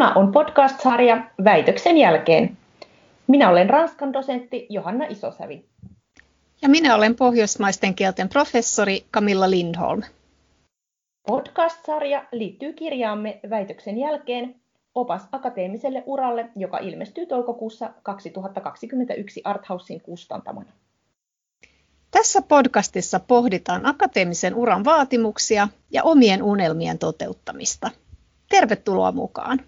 Tämä on podcast-sarja Väitöksen jälkeen. Minä olen Ranskan dosentti Johanna Isosävi. Ja minä olen pohjoismaisten kielten professori Camilla Lindholm. Podcast-sarja liittyy kirjaamme Väitöksen jälkeen, opas akateemiselle uralle, joka ilmestyy toukokuussa 2021 Arthousen kustantamana. Tässä podcastissa pohditaan akateemisen uran vaatimuksia ja omien unelmien toteuttamista. Tervetuloa mukaan!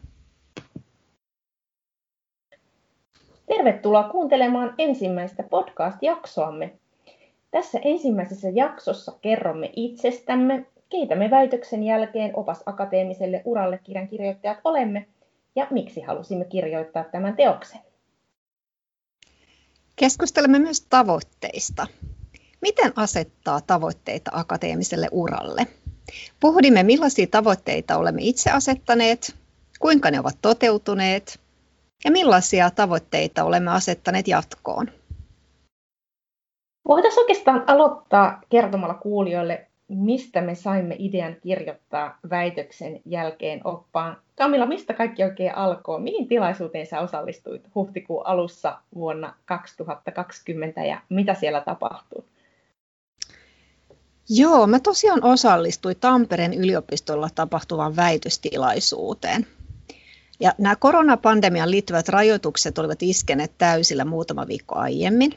Tervetuloa kuuntelemaan ensimmäistä podcast-jaksoamme. Tässä ensimmäisessä jaksossa kerromme itsestämme, keitä me väitöksen jälkeen opas akateemiselle uralle kirjan kirjoittajat olemme ja miksi halusimme kirjoittaa tämän teoksen. Keskustelemme myös tavoitteista. Miten asettaa tavoitteita akateemiselle uralle? Pohdimme, millaisia tavoitteita olemme itse asettaneet, kuinka ne ovat toteutuneet ja millaisia tavoitteita olemme asettaneet jatkoon. Voitaisiin oikeastaan aloittaa kertomalla kuulijoille, mistä me saimme idean kirjoittaa väitöksen jälkeen oppaan. Camilla, mistä kaikki oikein alkoi? Mihin tilaisuuteen sä osallistuit huhtikuun alussa vuonna 2020 ja mitä siellä tapahtui? Joo, mä tosiaan osallistuin Tampereen yliopistolla tapahtuvaan väitöstilaisuuteen. Ja nämä koronapandemiaan liittyvät rajoitukset olivat iskeneet täysillä muutama viikko aiemmin.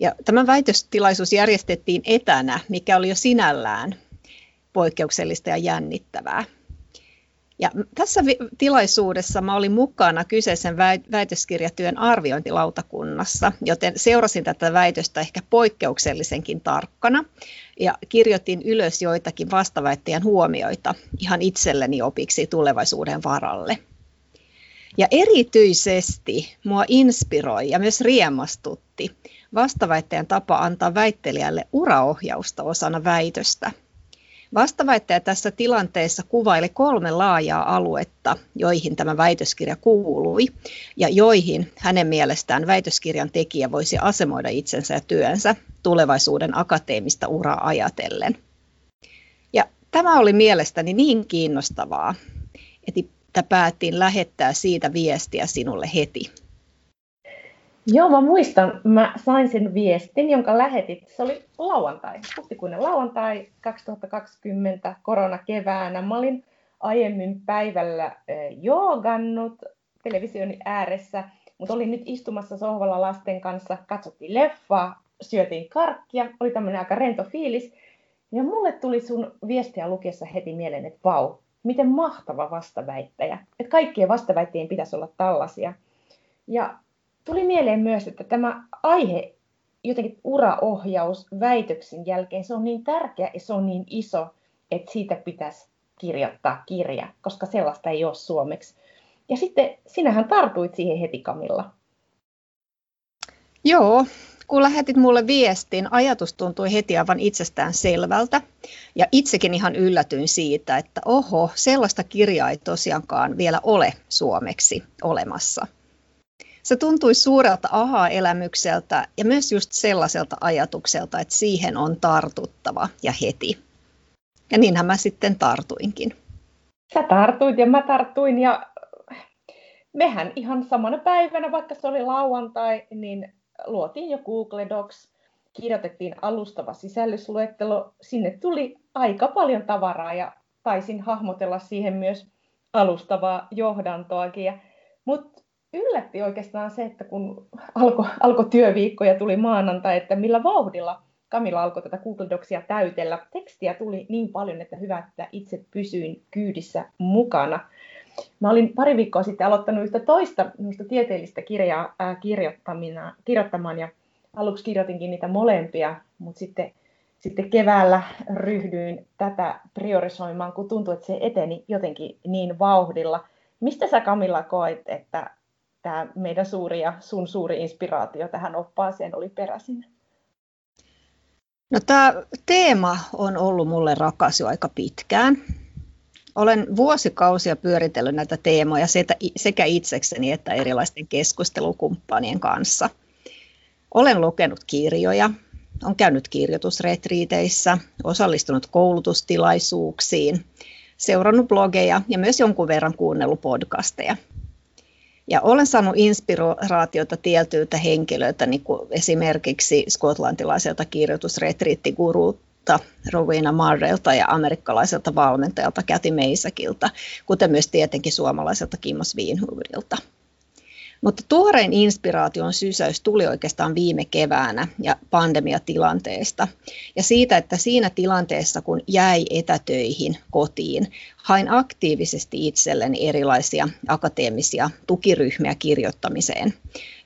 Ja tämä väitöstilaisuus järjestettiin etänä, mikä oli jo sinällään poikkeuksellista ja jännittävää. Ja tässä tilaisuudessa mä olin mukana kyseisen väitöskirjatyön arviointilautakunnassa, joten seurasin tätä väitöstä ehkä poikkeuksellisenkin tarkkana ja kirjoitin ylös joitakin vastaväittäjän huomioita ihan itselleni opiksi tulevaisuuden varalle. Ja erityisesti mua inspiroi ja myös riemastutti vastaväittäjän tapa antaa väittelijälle uraohjausta osana väitöstä. Vastaväittäjä tässä tilanteessa kuvaili 3 laajaa aluetta, joihin tämä väitöskirja kuului ja joihin hänen mielestään väitöskirjan tekijä voisi asemoida itsensä ja työnsä tulevaisuuden akateemista uraa ajatellen. Ja tämä oli mielestäni niin kiinnostavaa, että päätin lähettää siitä viestiä sinulle heti. Joo, mä muistan. Mä sain sen viestin, jonka lähetit. Se oli huhtikuinen lauantai 2020 koronakeväänä. Mä olin aiemmin päivällä joogannut television ääressä, mutta olin nyt istumassa sohvalla lasten kanssa. Katsottiin leffaa, syötiin karkkia. Oli tämmöinen aika rento fiilis. Ja mulle tuli sun viestiä lukiessa heti mieleen, että vau, miten mahtava vastaväittäjä. Että kaikkien vastaväittäjien pitäisi olla tällaisia. Ja tuli mieleen myös, että tämä aihe, jotenkin uraohjaus väitöksen jälkeen, se on niin tärkeä ja se on niin iso, että siitä pitäisi kirjoittaa kirja, koska sellaista ei ole suomeksi. Ja sitten sinähän tartuit siihen heti, Camilla. Joo, kun lähetit mulle viestin, ajatus tuntui heti aivan itsestään selvältä. Ja itsekin ihan yllätyin siitä, että oho, sellaista kirjaa ei tosiaankaan vielä ole suomeksi olemassa. Se tuntui suurelta aha-elämykseltä ja myös just sellaiselta ajatukselta, että siihen on tartuttava ja heti. Ja niinhän mä sitten tartuinkin. Sä tartuit ja mä tartuin ja mehän ihan samana päivänä, vaikka se oli lauantai, niin luotiin jo Google Docs, kirjoitettiin alustava sisällysluettelo. Sinne tuli aika paljon tavaraa ja taisin hahmotella siihen myös alustavaa johdantoakin. Mutta yllätti oikeastaan se, että kun alkoi työviikko ja tuli maanantai, että millä vauhdilla Camilla alkoi tätä Google Docsia täytellä. Tekstiä tuli niin paljon, että hyvä, että itse pysyin kyydissä mukana. Mä olin pari viikkoa sitten aloittanut yhtä toista tieteellistä kirjaa kirjoittamaan ja aluksi kirjoitinkin niitä molempia, mutta sitten keväällä ryhdyin tätä priorisoimaan, kun tuntui, että se eteni jotenkin niin vauhdilla. Mistä sä, Camilla, koet, että tämä meidän suuri ja sun suuri inspiraatio tähän oppaaseen oli peräisin? No, tämä teema on ollut mulle rakas jo aika pitkään. Olen vuosikausia pyöritellyt näitä teemoja sekä itsekseni että erilaisten keskustelukumppanien kanssa. Olen lukenut kirjoja, olen käynyt kirjoitusretriiteissä, osallistunut koulutustilaisuuksiin, seurannut blogeja ja myös jonkun verran kuunnellut podcasteja. Ja olen saanut inspiraatiota tietyiltä henkilöiltä, niin kuin esimerkiksi skotlantilaiselta kirjoitusretriittigurulta Rowena Marrelta ja amerikkalaiselta valmentajalta Cati Meisäkiltä, kuten myös tietenkin suomalaiselta Kimmo Svinhufvudilta. Mutta tuorein inspiraation sysäys tuli oikeastaan viime keväänä ja pandemiatilanteesta ja siitä, että siinä tilanteessa, kun jäi etätöihin kotiin, hain aktiivisesti itselleni erilaisia akateemisia tukiryhmiä kirjoittamiseen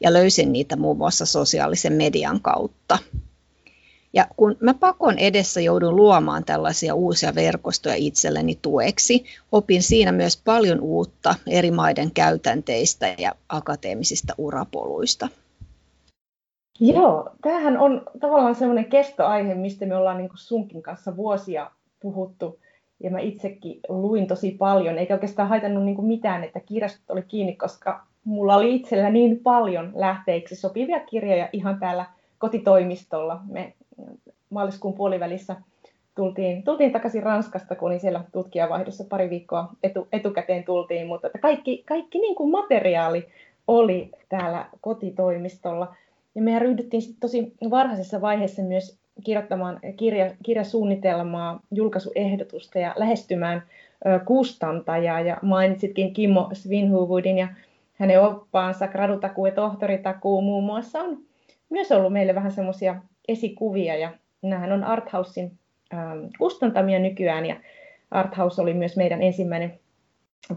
ja löysin niitä muun muassa sosiaalisen median kautta. Ja kun mä pakon edessä joudun luomaan tällaisia uusia verkostoja itselleni tueksi, opin siinä myös paljon uutta eri maiden käytänteistä ja akateemisista urapoluista. Joo, tämähän on tavallaan sellainen kestoaihe, mistä me ollaan niin kuin sunkin kanssa vuosia puhuttu. Ja mä itsekin luin tosi paljon, eikä oikeastaan haitannut niin kuin mitään, että kirjastot oli kiinni, koska mulla oli itsellä niin paljon lähteiksi sopivia kirjoja ihan täällä kotitoimistolla. Me maaliskuun puolivälissä tultiin takaisin Ranskasta, kun olin siellä tutkijavaihdossa pari viikkoa etukäteen tultiin, mutta että kaikki niin kuin materiaali oli täällä kotitoimistolla. Ja me ryhdyttiin sitten tosi varhaisessa vaiheessa myös kirjoittamaan kirjasuunnitelmaa, julkaisuehdotusta ja lähestymään kustantajaa. Ja mainitsitkin Kimmo Svinhufvudin ja hänen oppaansa Gradutakuu ja Tohtoritakuu muun muassa on myös ollut meille vähän semmoisia esikuvia, ja nämähän on Arthousen kustantamia nykyään, ja Arthouse oli myös meidän ensimmäinen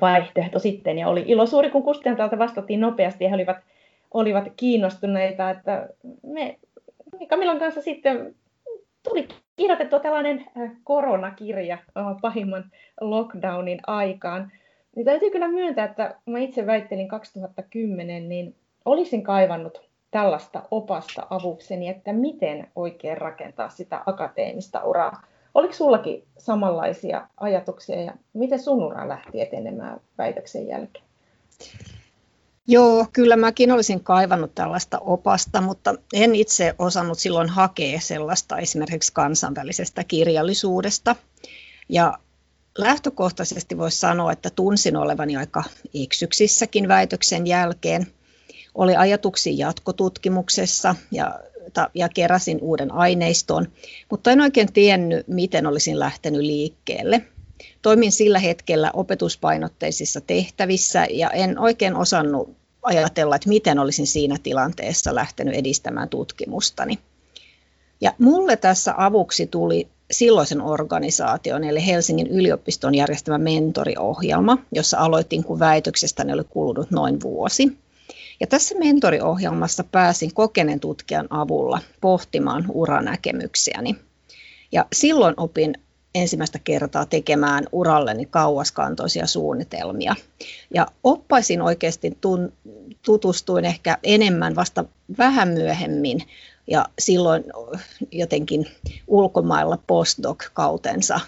vaihtoehto sitten, ja oli ilo suuri, kun kustantajalta vastattiin nopeasti, ja he olivat kiinnostuneita, että me Camillan kanssa sitten tuli kirjoitettua tällainen koronakirja pahimman lockdownin aikaan. Ja täytyy kyllä myöntää, että mä itse väittelin 2010, niin olisin kaivannut tällaista opasta avukseni, että miten oikein rakentaa sitä akateemista uraa. Oliko sinullakin samanlaisia ajatuksia ja miten sun ura lähti etenemään väitöksen jälkeen? Joo, kyllä mäkin olisin kaivannut tällaista opasta, mutta en itse osannut silloin hakea sellaista esimerkiksi kansainvälisestä kirjallisuudesta. Ja lähtökohtaisesti voisi sanoa, että tunsin olevani aika eksyksissäkin väitöksen jälkeen. Oli ajatuksia jatkotutkimuksessa ja keräsin uuden aineiston, mutta en oikein tiennyt, miten olisin lähtenyt liikkeelle. Toimin sillä hetkellä opetuspainotteisissa tehtävissä ja en oikein osannut ajatella, että miten olisin siinä tilanteessa lähtenyt edistämään tutkimustani. Ja mulle tässä avuksi tuli silloisen organisaation, eli Helsingin yliopiston järjestämä mentoriohjelma, jossa aloitin, kun väitöksestäni oli kulunut noin vuosi. Ja tässä mentoriohjelmassa pääsin kokeneen tutkijan avulla pohtimaan uranäkemyksiäni. Ja silloin opin ensimmäistä kertaa tekemään uralleni kauaskantoisia suunnitelmia. Ja oppaisiin oikeasti tutustuin ehkä enemmän vasta vähän myöhemmin ja silloin jotenkin ulkomailla postdoc-kautensa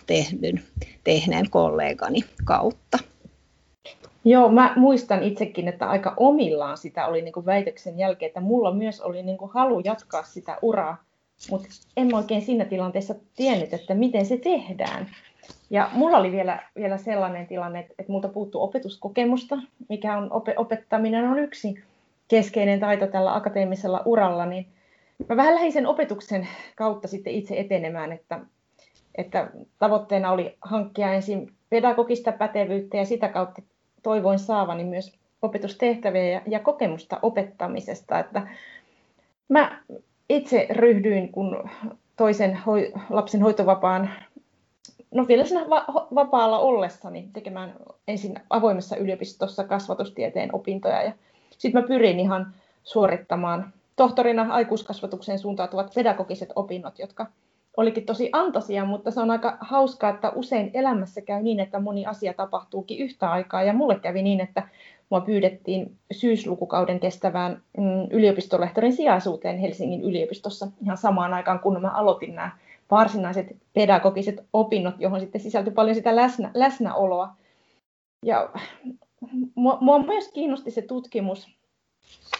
tehneen kollegani kautta. Joo, mä muistan itsekin, että aika omillaan sitä oli niin kuin väitöksen jälkeen, että mulla myös oli niin kuin halu jatkaa sitä uraa, mutta en mä oikein siinä tilanteessa tiennyt, että miten se tehdään. Ja mulla oli vielä sellainen tilanne, että multa puuttuu opetuskokemusta, mikä on opettaminen on yksi keskeinen taito tällä akateemisella uralla, niin mä vähän lähdin sen opetuksen kautta sitten itse etenemään, että tavoitteena oli hankkia ensin pedagogista pätevyyttä ja sitä kautta toivoin saavani myös opetustehtäviä ja kokemusta opettamisesta. Että mä itse ryhdyin, kun toisen lapsen hoitovapaan, no vielä siinä vapaalla ollessani, tekemään ensin avoimessa yliopistossa kasvatustieteen opintoja. Ja sitten mä pyrin ihan suorittamaan tohtorina aikuiskasvatukseen suuntautuvat pedagogiset opinnot, jotka olikin tosi antoisia, mutta se on aika hauskaa, että usein elämässä käy niin, että moni asia tapahtuukin yhtä aikaa. Ja mulle kävi niin, että mua pyydettiin syyslukukauden kestävään yliopistolehtorin sijaisuuteen Helsingin yliopistossa ihan samaan aikaan, kun mä aloitin nämä varsinaiset pedagogiset opinnot, johon sitten sisältyi paljon sitä läsnäoloa. Ja mua myös kiinnosti se tutkimus.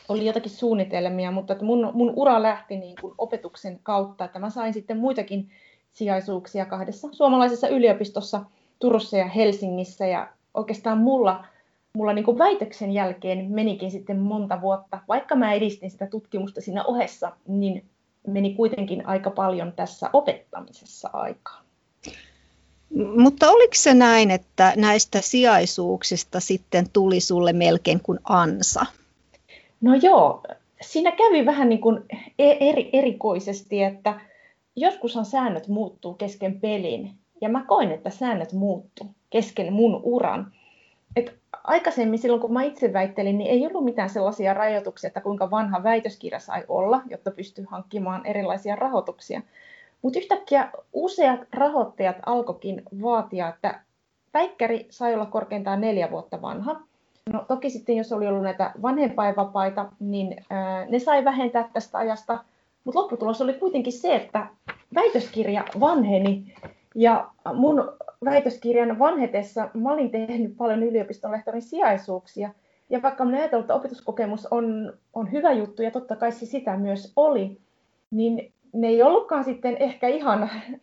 Oli jotakin suunnitelmia, mutta että mun ura lähti niin kuin opetuksen kautta, että mä sain sitten muitakin sijaisuuksia kahdessa suomalaisessa yliopistossa Turussa ja Helsingissä, ja oikeastaan mulla niin kuin väitöksen jälkeen menikin sitten monta vuotta, vaikka mä edistin sitä tutkimusta siinä ohessa, niin meni kuitenkin aika paljon tässä opettamisessa aikaa. Mutta oliko se näin, että näistä sijaisuuksista sitten tuli sulle melkein kuin ansa? No joo, siinä kävi vähän niin kuin erikoisesti, että joskushan säännöt muuttuu kesken pelin. Ja mä koin, että säännöt muuttuu kesken mun uran. Et aikaisemmin silloin, kun mä itse väittelin, niin ei ollut mitään sellaisia rajoituksia, että kuinka vanha väitöskirja sai olla, jotta pystyy hankkimaan erilaisia rahoituksia. Mutta yhtäkkiä useat rahoittajat alkoikin vaatia, että väikkäri sai olla korkeintaan 4 vuotta vanha. No, toki sitten, jos oli ollut näitä vanhempainvapaita, niin ne sai vähentää tästä ajasta. Mutta lopputulos oli kuitenkin se, että väitöskirja vanheni. Ja mun väitöskirjan vanhetessa mä olin tehnyt paljon yliopistonlehtorin sijaisuuksia. Ja vaikka mä ajattelin, että opetuskokemus on hyvä juttu, ja totta kai se sitä myös oli, niin ne ei ollutkaan sitten ehkä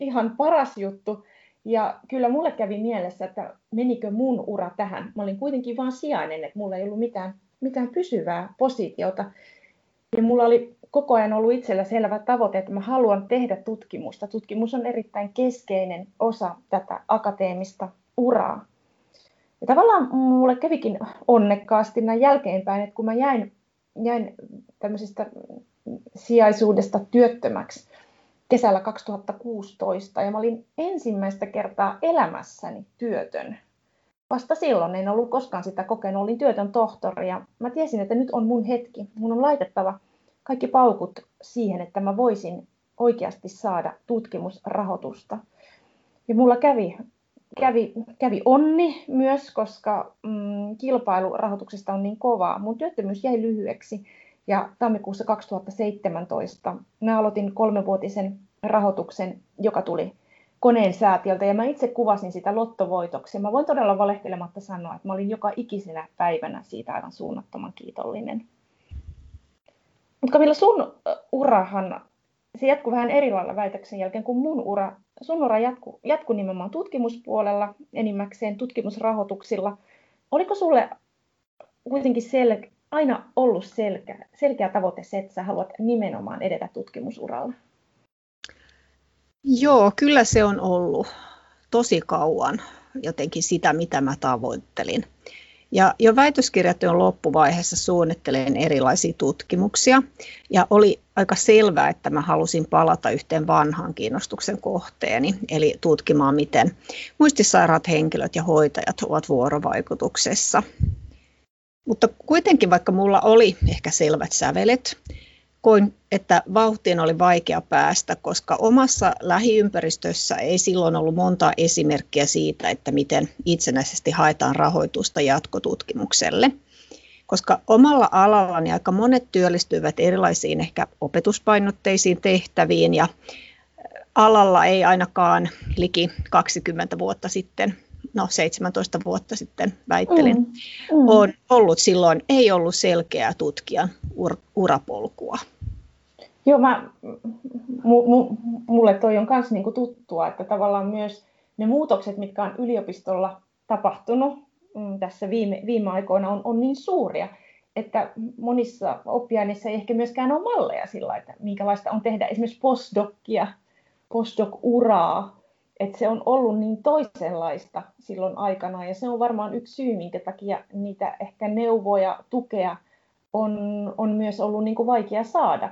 ihan paras juttu. Ja kyllä mulle kävi mielessä, että menikö mun ura tähän. Mä olin kuitenkin vaan sijainen, että mulla ei ollut mitään pysyvää positiota. Ja mulla oli koko ajan ollut itsellä selvä tavoite, että mä haluan tehdä tutkimusta. Tutkimus on erittäin keskeinen osa tätä akateemista uraa. Ja tavallaan mulle kävikin onnekkaasti näin jälkeenpäin, että kun mä jäin tämmöisestä sijaisuudesta työttömäksi kesällä 2016, ja mä olin ensimmäistä kertaa elämässäni työtön. Vasta silloin en ollut koskaan sitä kokenut, olin työtön tohtori, ja mä tiesin, että nyt on mun hetki. Mun on laitettava kaikki paukut siihen, että mä voisin oikeasti saada tutkimusrahoitusta. Ja mulla kävi onni myös, koska kilpailu rahoituksesta on niin kovaa. Mun työttömyys jäi lyhyeksi, ja tammikuussa 2017 mä aloitin 3-vuotisen rahoituksen, joka tuli Kone-säätiöltä, ja mä itse kuvasin sitä lottovoitoksi. Mä voin todella valehtelematta sanoa, että mä olin joka ikisenä päivänä siitä aivan suunnattoman kiitollinen. Mutta Camilla, sun urahan, se jatkuu vähän eri lailla väitöksen jälkeen kuin mun ura. Sun ura jatkuu nimenomaan tutkimuspuolella, enimmäkseen tutkimusrahoituksilla. Oliko sulle kuitenkin aina ollut selkeä tavoite se, että sä haluat nimenomaan edetä tutkimusuralla? Joo, kyllä se on ollut tosi kauan jotenkin sitä, mitä mä tavoittelin. Ja jo väitöskirjatyön loppuvaiheessa suunnittelen erilaisia tutkimuksia, ja oli aika selvää, että mä halusin palata yhteen vanhaan kiinnostuksen kohteeni, eli tutkimaan, miten muistisairaat henkilöt ja hoitajat ovat vuorovaikutuksessa. Mutta kuitenkin, vaikka mulla oli ehkä selvät sävelet, koin, että vauhtiin oli vaikea päästä, koska omassa lähiympäristössä ei silloin ollut montaa esimerkkiä siitä, että miten itsenäisesti haetaan rahoitusta jatkotutkimukselle. Koska omalla alallani aika monet työllistyvät erilaisiin ehkä opetuspainotteisiin tehtäviin, ja alalla ei ainakaan liki 20 vuotta sitten, 17 vuotta sitten väittelin, on ollut silloin, ei ollut selkeää tutkijan urapolkua. Joo, mulle toi on myös niinku tuttua, että tavallaan myös ne muutokset, mitkä on yliopistolla tapahtunut tässä viime aikoina, on niin suuria, että monissa oppiaineissa ei ehkä myöskään ole malleja sillä, että minkälaista on tehdä esimerkiksi postdoc-uraa. Että se on ollut niin toisenlaista silloin aikanaan, ja se on varmaan yksi syy, minkä takia niitä ehkä neuvoja, tukea on myös ollut niin kuin vaikea saada.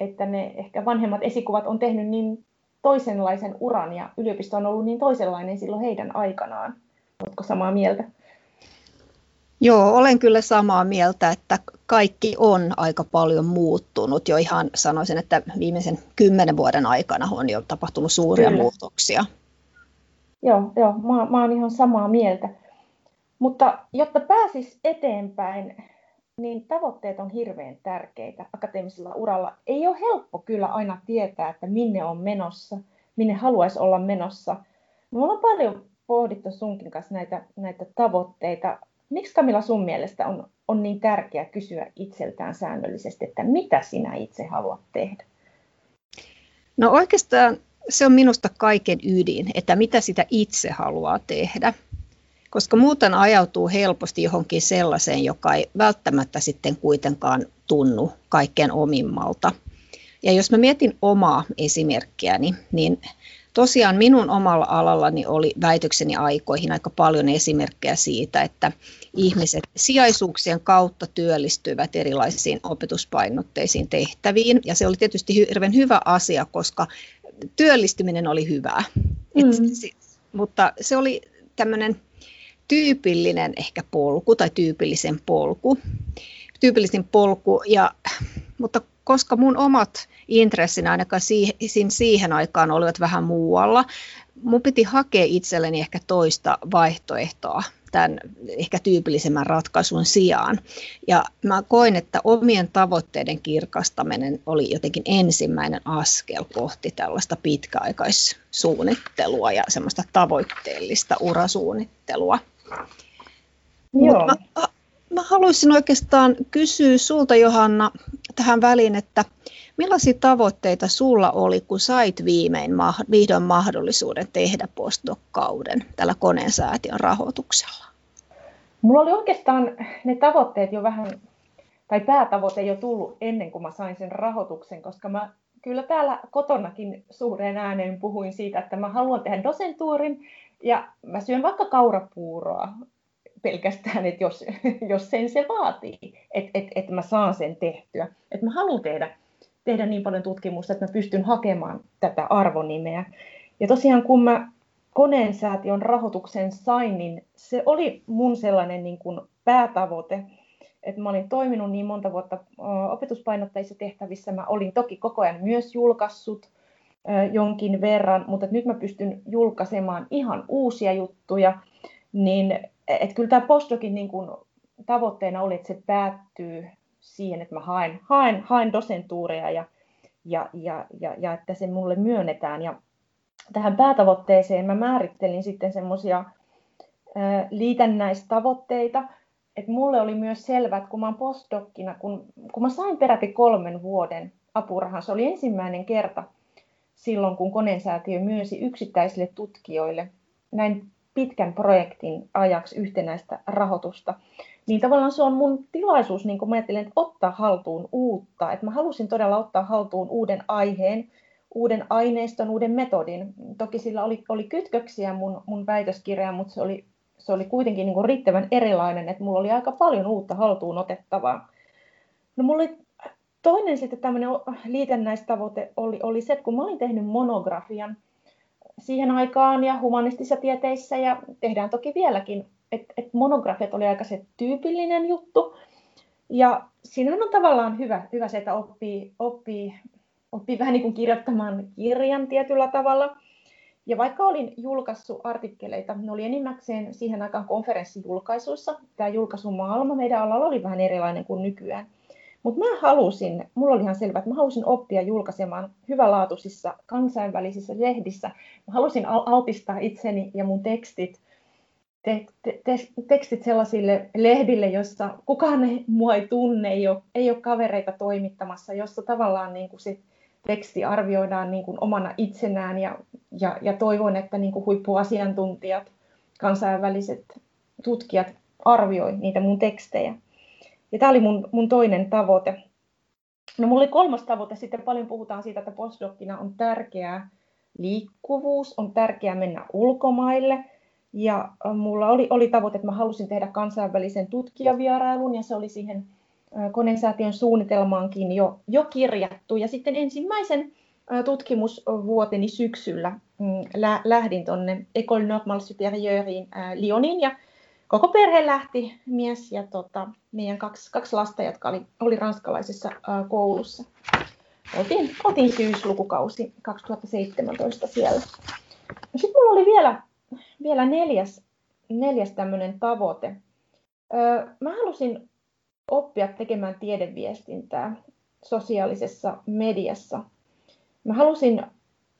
Että ne ehkä vanhemmat esikuvat on tehnyt niin toisenlaisen uran, ja yliopisto on ollut niin toisenlainen silloin heidän aikanaan. Oletko samaa mieltä? Joo, olen kyllä samaa mieltä, että kaikki on aika paljon muuttunut. Jo ihan sanoisin, että viimeisen 10 vuoden aikana on jo tapahtunut suuria muutoksia. Joo, mä oon ihan samaa mieltä. Mutta jotta pääsis eteenpäin, niin tavoitteet on hirveän tärkeitä akateemisella uralla. Ei ole helppo kyllä aina tietää, että minne on menossa, minne haluaisi olla menossa. Me ollaan paljon pohdittu sunkin kanssa näitä tavoitteita. Miksi, Camilla, sun mielestä on niin tärkeää kysyä itseltään säännöllisesti, että mitä sinä itse haluat tehdä? No oikeastaan se on minusta kaiken ydin, että mitä sitä itse haluaa tehdä, koska muuten ajautuu helposti johonkin sellaiseen, joka ei välttämättä sitten kuitenkaan tunnu kaikkein omimmalta. Ja jos mä mietin omaa esimerkkiäni, niin tosiaan minun omalla alallani oli väitökseni aikoihin aika paljon esimerkkejä siitä, että ihmiset sijaisuuksien kautta työllistyvät erilaisiin opetuspainotteisiin tehtäviin. Ja se oli tietysti hirveän hyvä asia, koska työllistyminen oli hyvää. Mutta se oli tämmöinen tyypillinen ehkä polku tai tyypillisin polku. Mutta koska mun omat intressini ainakaan siihen aikaan olivat vähän muualla, mun piti hakea itselleni ehkä toista vaihtoehtoa tämän ehkä tyypillisemmän ratkaisun sijaan. Ja mä koin, että omien tavoitteiden kirkastaminen oli jotenkin ensimmäinen askel kohti tällaista pitkäaikaissuunnittelua ja semmoista tavoitteellista urasuunnittelua. Joo. Mä haluaisin oikeastaan kysyä sulta, Johanna, tähän väliin, että millaisia tavoitteita sulla oli, kun sait vihdoin mahdollisuuden tehdä postdokkauden tällä Kone-säätiön rahoituksella? Mulla oli oikeastaan ne tavoitteet jo vähän, tai päätavoite jo tullut ennen kuin mä sain sen rahoituksen, koska mä kyllä täällä kotonakin suureen ääneen puhuin siitä, että mä haluan tehdä dosentuurin ja mä syön vaikka kaurapuuroa. Pelkästään, että jos sen se vaatii, että mä saan sen tehtyä. Että mä haluan tehdä niin paljon tutkimusta, että mä pystyn hakemaan tätä arvonimeä. Ja tosiaan kun mä Kone-säätiön rahoituksen sain, niin se oli mun sellainen niin kuin päätavoite. Että mä olin toiminut niin monta vuotta opetuspainotteissa tehtävissä. Mä olin toki koko ajan myös julkaissut jonkin verran, mutta nyt mä pystyn julkaisemaan ihan uusia juttuja. Niin että kyllä tämä postdokin niin kuin tavoitteena oli, että se päättyy siihen, että mä haen dosentuureja ja että se mulle myönnetään. Ja tähän päätavoitteeseen mä määrittelin sitten semmoisia liitännäistavoitteita. Että mulle oli myös selvää, että kun mä olen postdokkina, kun mä sain peräti 3 vuoden apurahan, se oli ensimmäinen kerta silloin, kun Kone-säätiö myönsi yksittäisille tutkijoille näin pitkän projektin ajaksi yhtenäistä rahoitusta, niin tavallaan se on mun tilaisuus, niin kun mä ajattelen, että ottaa haltuun uutta. Että mä halusin todella ottaa haltuun uuden aiheen, uuden aineiston, uuden metodin. Toki sillä oli kytköksiä mun väitöskirjaan, mutta se oli kuitenkin niin kuin riittävän erilainen, että mulla oli aika paljon uutta haltuun otettavaa. No mulla oli toinen sitten tämmöinen liitännäistavoite oli se, että kun mä olin tehnyt monografian, siihen aikaan ja humanistisissa tieteissä ja tehdään toki vieläkin, että monografiat oli aika se tyypillinen juttu. Ja siinähän on tavallaan hyvä se, että oppii vähän niin kuin kirjoittamaan kirjan tietyllä tavalla. Ja vaikka olin julkaissut artikkeleita, ne oli enimmäkseen siihen aikaan konferenssijulkaisuissa. Tämä julkaisumaailma meidän alalla oli vähän erilainen kuin nykyään. Mutta mulla oli ihan selvä, että mä halusin oppia julkaisemaan hyvälaatuisissa kansainvälisissä lehdissä. Mä halusin altistaa itseni ja mun tekstit sellaisille lehdille, joissa kukaan mua ei tunne, ei ole kavereita toimittamassa, jossa tavallaan niin kuin se teksti arvioidaan niin kuin omana itsenään ja toivon, että niin kuin huippuasiantuntijat, kansainväliset tutkijat arvioi niitä mun tekstejä. Ja tämä oli mun toinen tavoite. No mulla oli 3. tavoite. Sitten paljon puhutaan siitä, että postdokina on tärkeää liikkuvuus, on tärkeää mennä ulkomaille. Ja mulla oli tavoite, että mä halusin tehdä kansainvälisen tutkijavierailun, ja se oli siihen Kone-säätiön suunnitelmaankin jo kirjattu. Ja sitten ensimmäisen tutkimusvuoteni syksyllä lähdin tuonne École Normale Supérieure Lyoniin, ja koko perhe lähti, mies ja meidän kaksi lasta, jotka oli ranskalaisessa koulussa. Oltiin syyslukukausi 2017 siellä. No sitten mulla oli vielä neljäs tämmöinen tavoite. Mä halusin oppia tekemään tiedeviestintää sosiaalisessa mediassa. Mä halusin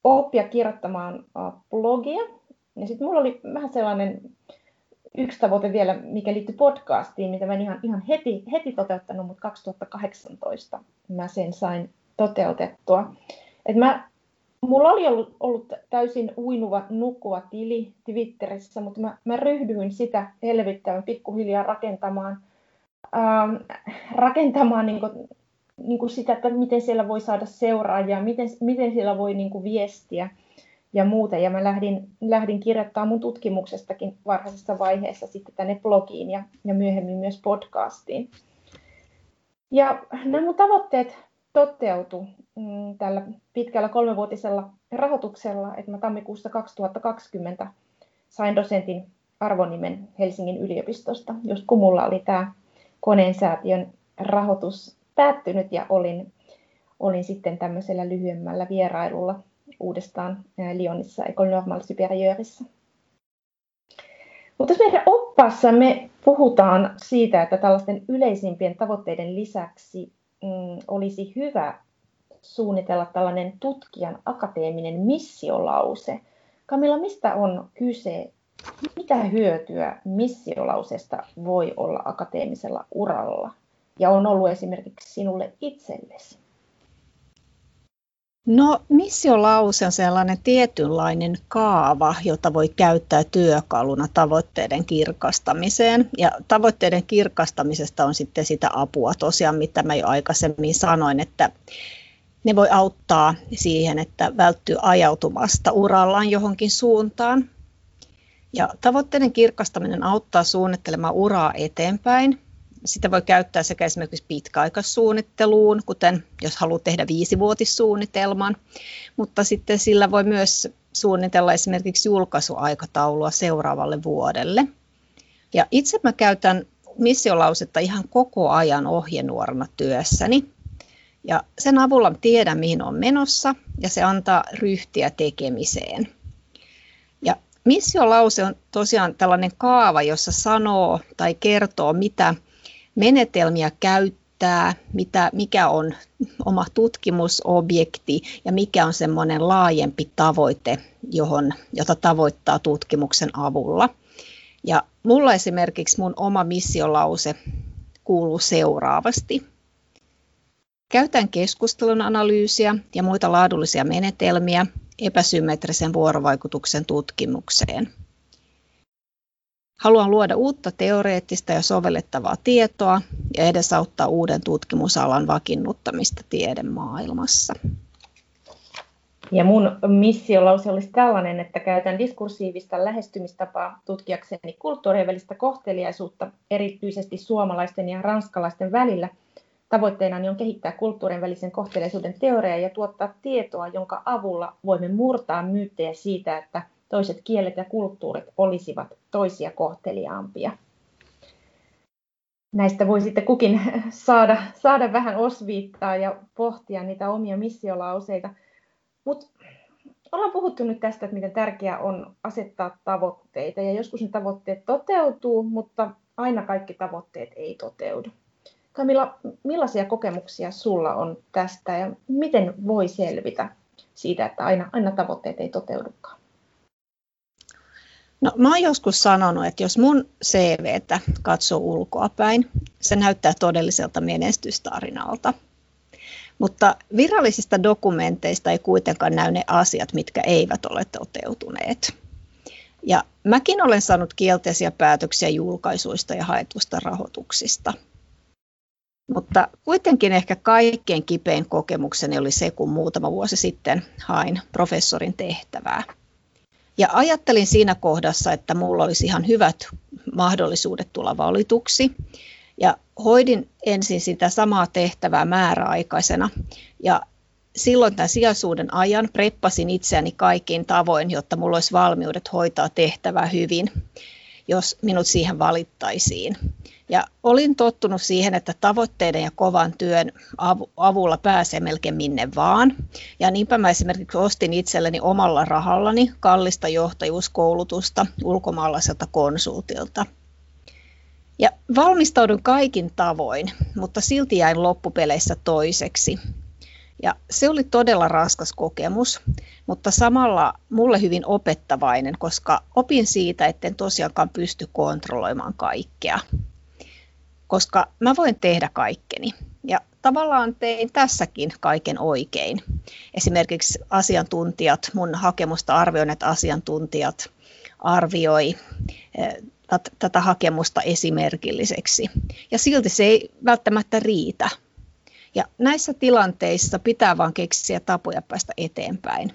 oppia kirjoittamaan blogia. Ja sitten mulla oli vähän sellainen yksi tavoite vielä, mikä liittyy podcastiin, mitä mä en ihan heti toteuttanut, mutta 2018 mä sen sain toteutettua. Et mä Mulla oli ollut täysin uinuva nukkuva tili Twitterissä, mutta mä ryhdyin sitä helvittämään pikkuhiljaa rakentamaan niinku sitä, että miten siellä voi saada seuraajia, miten siellä voi niinku viestiä ja muuta. Ja mä lähdin kirjoittamaan mun tutkimuksestakin varhaisessa vaiheessa sitten tänne blogiin ja myöhemmin myös podcastiin. Ja nämä mun tavoitteet toteutui tällä pitkällä 3-vuotisella rahoituksella, että mä tammikuussa 2020 sain dosentin arvonimen Helsingin yliopistosta, just kun mulla oli tämä Kone-säätiön rahoitus päättynyt ja olin sitten tämmöisellä lyhyemmällä vierailulla uudestaan Lyonissa, École Normale Supérieuressa. Mutta meidän oppaassa me puhutaan siitä, että tällaisten yleisimpien tavoitteiden lisäksi olisi hyvä suunnitella tällainen tutkijan akateeminen missiolause. Camilla, mistä on kyse? Mitä hyötyä missiolausesta voi olla akateemisella uralla? Ja on ollut esimerkiksi sinulle itsellesi. No, missiolause on sellainen tietynlainen kaava, jota voi käyttää työkaluna tavoitteiden kirkastamiseen. Ja tavoitteiden kirkastamisesta on sitten sitä apua tosiaan, mitä mä jo aikaisemmin sanoin, että ne voi auttaa siihen, että välttyy ajautumasta urallaan johonkin suuntaan. Ja tavoitteiden kirkastaminen auttaa suunnittelemaan uraa eteenpäin. Sitä voi käyttää sekä esimerkiksi pitkäaikaissuunnitteluun, kuten jos haluat tehdä 5-vuotissuunnitelman, mutta sitten sillä voi myös suunnitella esimerkiksi julkaisuaikataulua seuraavalle vuodelle. Ja itse mä käytän missiolausetta ihan koko ajan ohjenuorana työssäni. Ja sen avulla tiedän, mihin on menossa, ja se antaa ryhtiä tekemiseen. Ja missiolause on tosiaan tällainen kaava, jossa sanoo tai kertoo, mitä menetelmiä käyttää, mikä on oma tutkimusobjekti ja mikä on semmoinen laajempi tavoite, jota tavoittaa tutkimuksen avulla. Ja mulla esimerkiksi mun oma missiolause kuuluu seuraavasti. Käytän keskustelun analyysiä ja muita laadullisia menetelmiä epäsymmetrisen vuorovaikutuksen tutkimukseen. Haluan luoda uutta teoreettista ja sovellettavaa tietoa ja edesauttaa uuden tutkimusalan vakiinnuttamista tiedemaailmassa. Ja mun missiolause olisi tällainen, että käytän diskursiivista lähestymistapaa tutkiakseni kulttuurien välistä kohteliaisuutta, erityisesti suomalaisten ja ranskalaisten välillä. Tavoitteenani on kehittää kulttuurien välisen kohteliaisuuden teoriaa ja tuottaa tietoa, jonka avulla voimme murtaa myyttejä siitä, että toiset kielet ja kulttuurit olisivat toisia kohteliaampia. Näistä voi sitten kukin saada vähän osviittaa ja pohtia niitä omia missiolauseita. Mutta ollaan puhuttu nyt tästä, että miten tärkeää on asettaa tavoitteita. Ja joskus ne tavoitteet toteutuu, mutta aina kaikki tavoitteet ei toteudu. Camilla, millaisia kokemuksia sulla on tästä ja miten voi selvitä siitä, että aina tavoitteet ei toteudukaan? No, mä oon joskus sanonut, että jos mun CVtä katsoo ulkoapäin, se näyttää todelliselta menestystarinalta. Mutta virallisista dokumenteista ei kuitenkaan näy ne asiat, mitkä eivät ole toteutuneet. Ja mäkin olen saanut kielteisiä päätöksiä julkaisuista ja haetusta rahoituksista. Mutta kuitenkin ehkä kaikkein kipein kokemukseni oli se, kun muutama vuosi sitten hain professorin tehtävää. Ja ajattelin siinä kohdassa, että minulla olisi ihan hyvät mahdollisuudet tulla valituksi. Ja hoidin ensin sitä samaa tehtävää määräaikaisena. Ja silloin tämän sijaisuuden ajan preppasin itseäni kaikin tavoin, jotta minulla olisi valmiudet hoitaa tehtävää hyvin, jos minut siihen valittaisiin. Ja olin tottunut siihen, että tavoitteiden ja kovan työn avulla pääsee melkein minne vaan. Ja niinpä mä esimerkiksi ostin itselleni omalla rahallani kallista johtajuuskoulutusta ulkomaalaiselta konsultilta. Ja valmistaudun kaikin tavoin, mutta silti jäin loppupeleissä toiseksi. Ja se oli todella raskas kokemus, mutta samalla mulle hyvin opettavainen, koska opin siitä, etten tosiaankaan pysty kontrolloimaan kaikkea. koska mä voin tehdä kaikkeni. Ja tavallaan tein tässäkin kaiken oikein. Esimerkiksi asiantuntijat, mun hakemusta arvioineet asiantuntijat arvioi tätä hakemusta esimerkilliseksi. Ja silti se ei välttämättä riitä. Ja näissä tilanteissa pitää vaan keksiä tapoja päästä eteenpäin.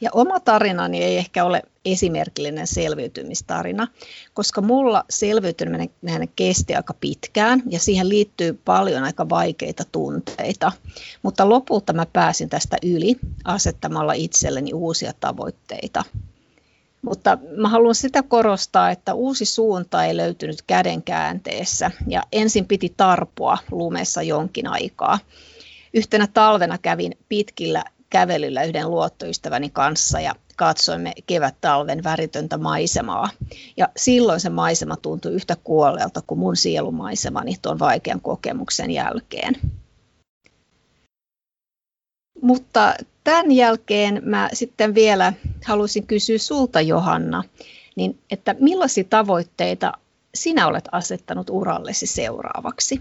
Ja oma tarinani ei ehkä ole esimerkillinen selviytymistarina, koska mulla selviytyminen kesti aika pitkään ja siihen liittyy paljon aika vaikeita tunteita. Mutta lopulta mä pääsin tästä yli asettamalla itselleni uusia tavoitteita. Mutta mä haluan sitä korostaa, että uusi suunta ei löytynyt kädenkäänteessä ja ensin piti tarpoa lumessa jonkin aikaa. Yhtenä talvena kävin pitkillä kävelyllä yhden luottoystäväni kanssa ja katsoimme kevät-talven väritöntä maisemaa. Ja silloin se maisema tuntui yhtä kuolleelta kuin mun sielumaisemani tuon vaikean kokemuksen jälkeen. Mutta tämän jälkeen mä sitten vielä haluaisin kysyä sulta, Johanna, niin että millaisia tavoitteita sinä olet asettanut urallesi seuraavaksi?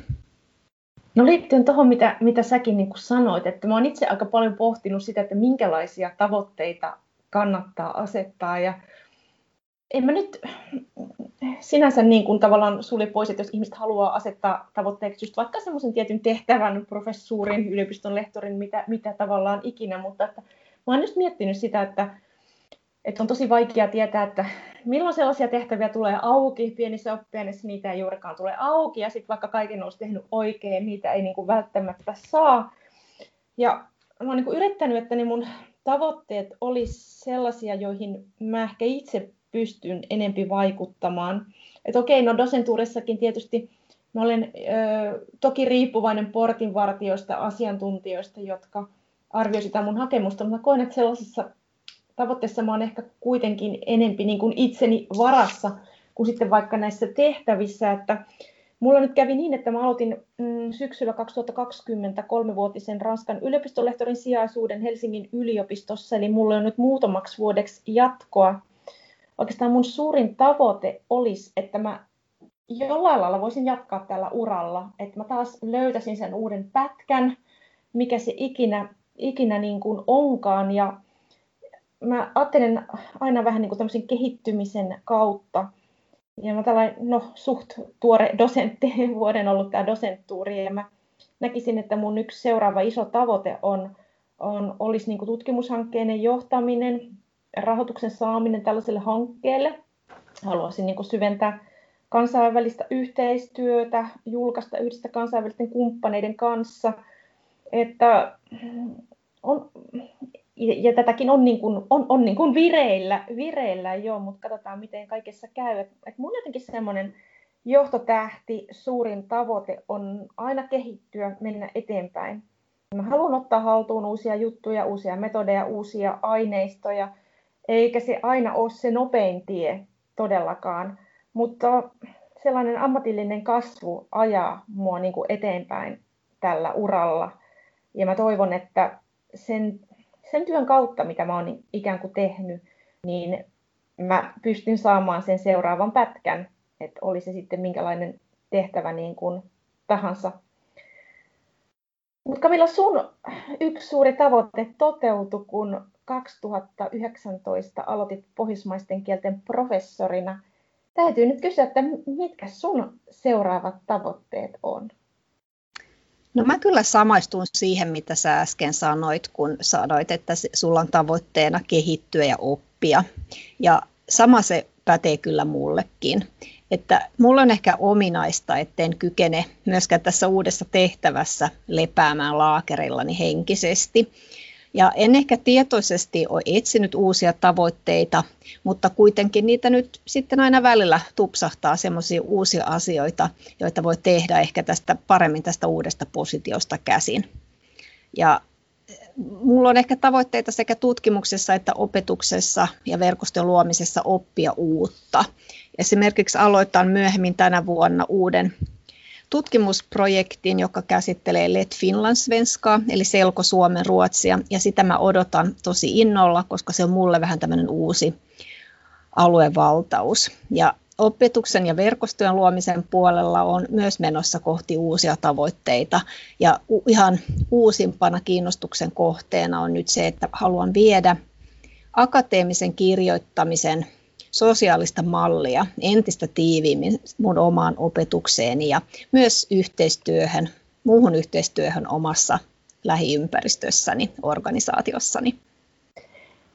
No liittyen tuohon, mitä säkin niin kuin sanoit, että mä oon itse aika paljon pohtinut sitä, että minkälaisia tavoitteita kannattaa asettaa. Ja en mä nyt sinänsä niin kuin tavallaan sulje pois, että jos ihmiset haluaa asettaa tavoitteeksi just vaikka semmoisen tietyn tehtävän, professuurin, yliopiston lehtorin, mitä tavallaan ikinä, mutta että mä oon just miettinyt sitä, että on tosi vaikea tietää, että milloin sellaisia tehtäviä tulee auki. Pienissä oppiaineissa niitä ei juurikaan tule auki, ja sitten vaikka kaiken olisi tehnyt oikein, niitä ei niin kuin välttämättä saa. Ja mä oon niin kuin yrittänyt, että ne mun tavoitteet olisi sellaisia, joihin mä ehkä itse pystyn enempi vaikuttamaan. Että okei, no dosentuurissakin tietysti mä olen toki riippuvainen portinvartijoista, asiantuntijoista, jotka arvioi sitä mun hakemusta, mutta mä koen, että sellaisessa tavoitteessa mä oon ehkä kuitenkin enempi niin kuin itseni varassa kuin sitten vaikka näissä tehtävissä. Että mulla nyt kävi niin, että mä aloitin syksyllä 2020 3-vuotisen Ranskan yliopistolehtorin sijaisuuden Helsingin yliopistossa, eli mulla on nyt muutamaksi vuodeksi jatkoa. Oikeastaan mun suurin tavoite olisi, että mä jollain lailla voisin jatkaa tällä uralla, että mä taas löytäisin sen uuden pätkän, mikä se ikinä niin kuin onkaan, ja mä ajattelen aina vähän niin kuin tämmöisen kehittymisen kautta. Ja mä tällainen, suht tuore dosentti, vuoden ollut tämä dosenttuuri, ja mä näkisin, että mun yksi seuraava iso tavoite olisi niin kuin tutkimushankkeiden johtaminen, rahoituksen saaminen tällaiselle hankkeelle. Haluaisin niin kuin syventää kansainvälistä yhteistyötä, julkaista yhdessä kansainvälisten kumppaneiden kanssa, että ja tätäkin on niin kuin vireillä jo, mutta katsotaan, miten kaikessa käy. Et mun jotenkin semmoinen johtotähti, suurin tavoite on aina kehittyä, mennä eteenpäin. Mä haluan ottaa haltuun uusia juttuja, uusia metodeja, uusia aineistoja, eikä se aina ole se nopein tie todellakaan. Mutta sellainen ammatillinen kasvu ajaa mua niin kuin eteenpäin tällä uralla. Ja mä toivon, että sen työn kautta, mitä mä oon ikään kuin tehnyt, niin mä pystyn saamaan sen seuraavan pätkän, että oli se sitten minkälainen tehtävä niin kuin tahansa. Mutta Camilla, sun yksi suuri tavoite toteutui, kun 2019 aloitit pohjoismaisten kielten professorina. Täytyy nyt kysyä, että mitkä sun seuraavat tavoitteet on? No mä kyllä samaistun siihen, mitä sä äsken sanoit, kun sanoit, että sulla on tavoitteena kehittyä ja oppia. Ja sama se pätee kyllä mullekin. Että mulla on ehkä ominaista, etten kykene myöskään tässä uudessa tehtävässä lepäämään laakerillani henkisesti. Ja en ehkä tietoisesti ole etsinyt uusia tavoitteita, mutta kuitenkin niitä nyt sitten aina välillä tupsahtaa semmoisia uusia asioita, joita voi tehdä ehkä paremmin tästä uudesta positiosta käsin. Ja mulla on ehkä tavoitteita sekä tutkimuksessa että opetuksessa ja verkoston luomisessa oppia uutta. Esimerkiksi aloitan myöhemmin tänä vuonna uuden tutkimusprojektin, joka käsittelee Let Finlandssvenskaa, eli selkosuomen ruotsia, ja sitä mä odotan tosi innolla, koska se on mulle vähän tämmöinen uusi aluevaltaus. Ja Opetuksen ja verkostojen luomisen puolella on myös menossa kohti uusia tavoitteita ja ihan uusimpana kiinnostuksen kohteena on nyt se, että haluan viedä akateemisen kirjoittamisen sosiaalista mallia entistä tiiviimmin mun omaan opetukseeni ja myös yhteistyöhön, muuhun yhteistyöhön omassa lähiympäristössäni, organisaatiossani.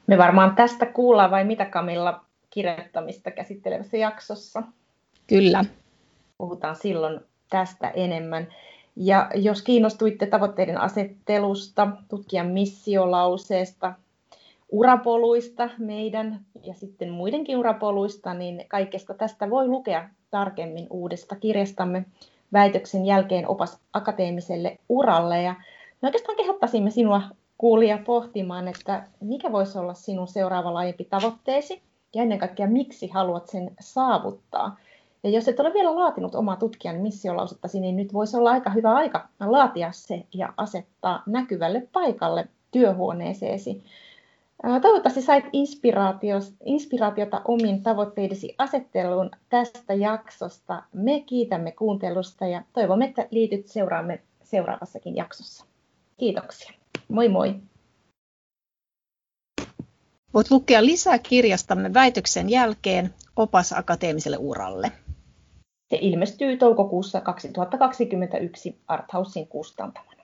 Me varmaan tästä kuullaan, vai mitä Camilla, kirjoittamista käsittelevässä jaksossa? Kyllä. Puhutaan silloin tästä enemmän. Ja jos kiinnostuitte tavoitteiden asettelusta, tutkijan missiolauseesta, urapoluista meidän ja sitten muidenkin urapoluista, niin kaikesta tästä voi lukea tarkemmin uudesta kirjastamme Väitöksen jälkeen opas akateemiselle uralle. Ja me oikeastaan kehottaisimme sinua kuulija pohtimaan, että mikä voisi olla sinun seuraava laajempi tavoitteesi ja ennen kaikkea miksi haluat sen saavuttaa. Ja jos et ole vielä laatinut omaa tutkijan missiolausettasi, niin nyt voisi olla aika hyvä aika laatia se ja asettaa näkyvälle paikalle työhuoneeseesi. Toivottavasti sait inspiraatiota omiin tavoitteidesi asetteluun tästä jaksosta. Me kiitämme kuuntelusta ja toivomme, että liityt seuraamme seuraavassakin jaksossa. Kiitoksia. Moi moi! Voit lukea lisää kirjastamme Väitöksen jälkeen opas akateemiselle uralle. Se ilmestyy toukokuussa 2021 Arthousen kustantamana.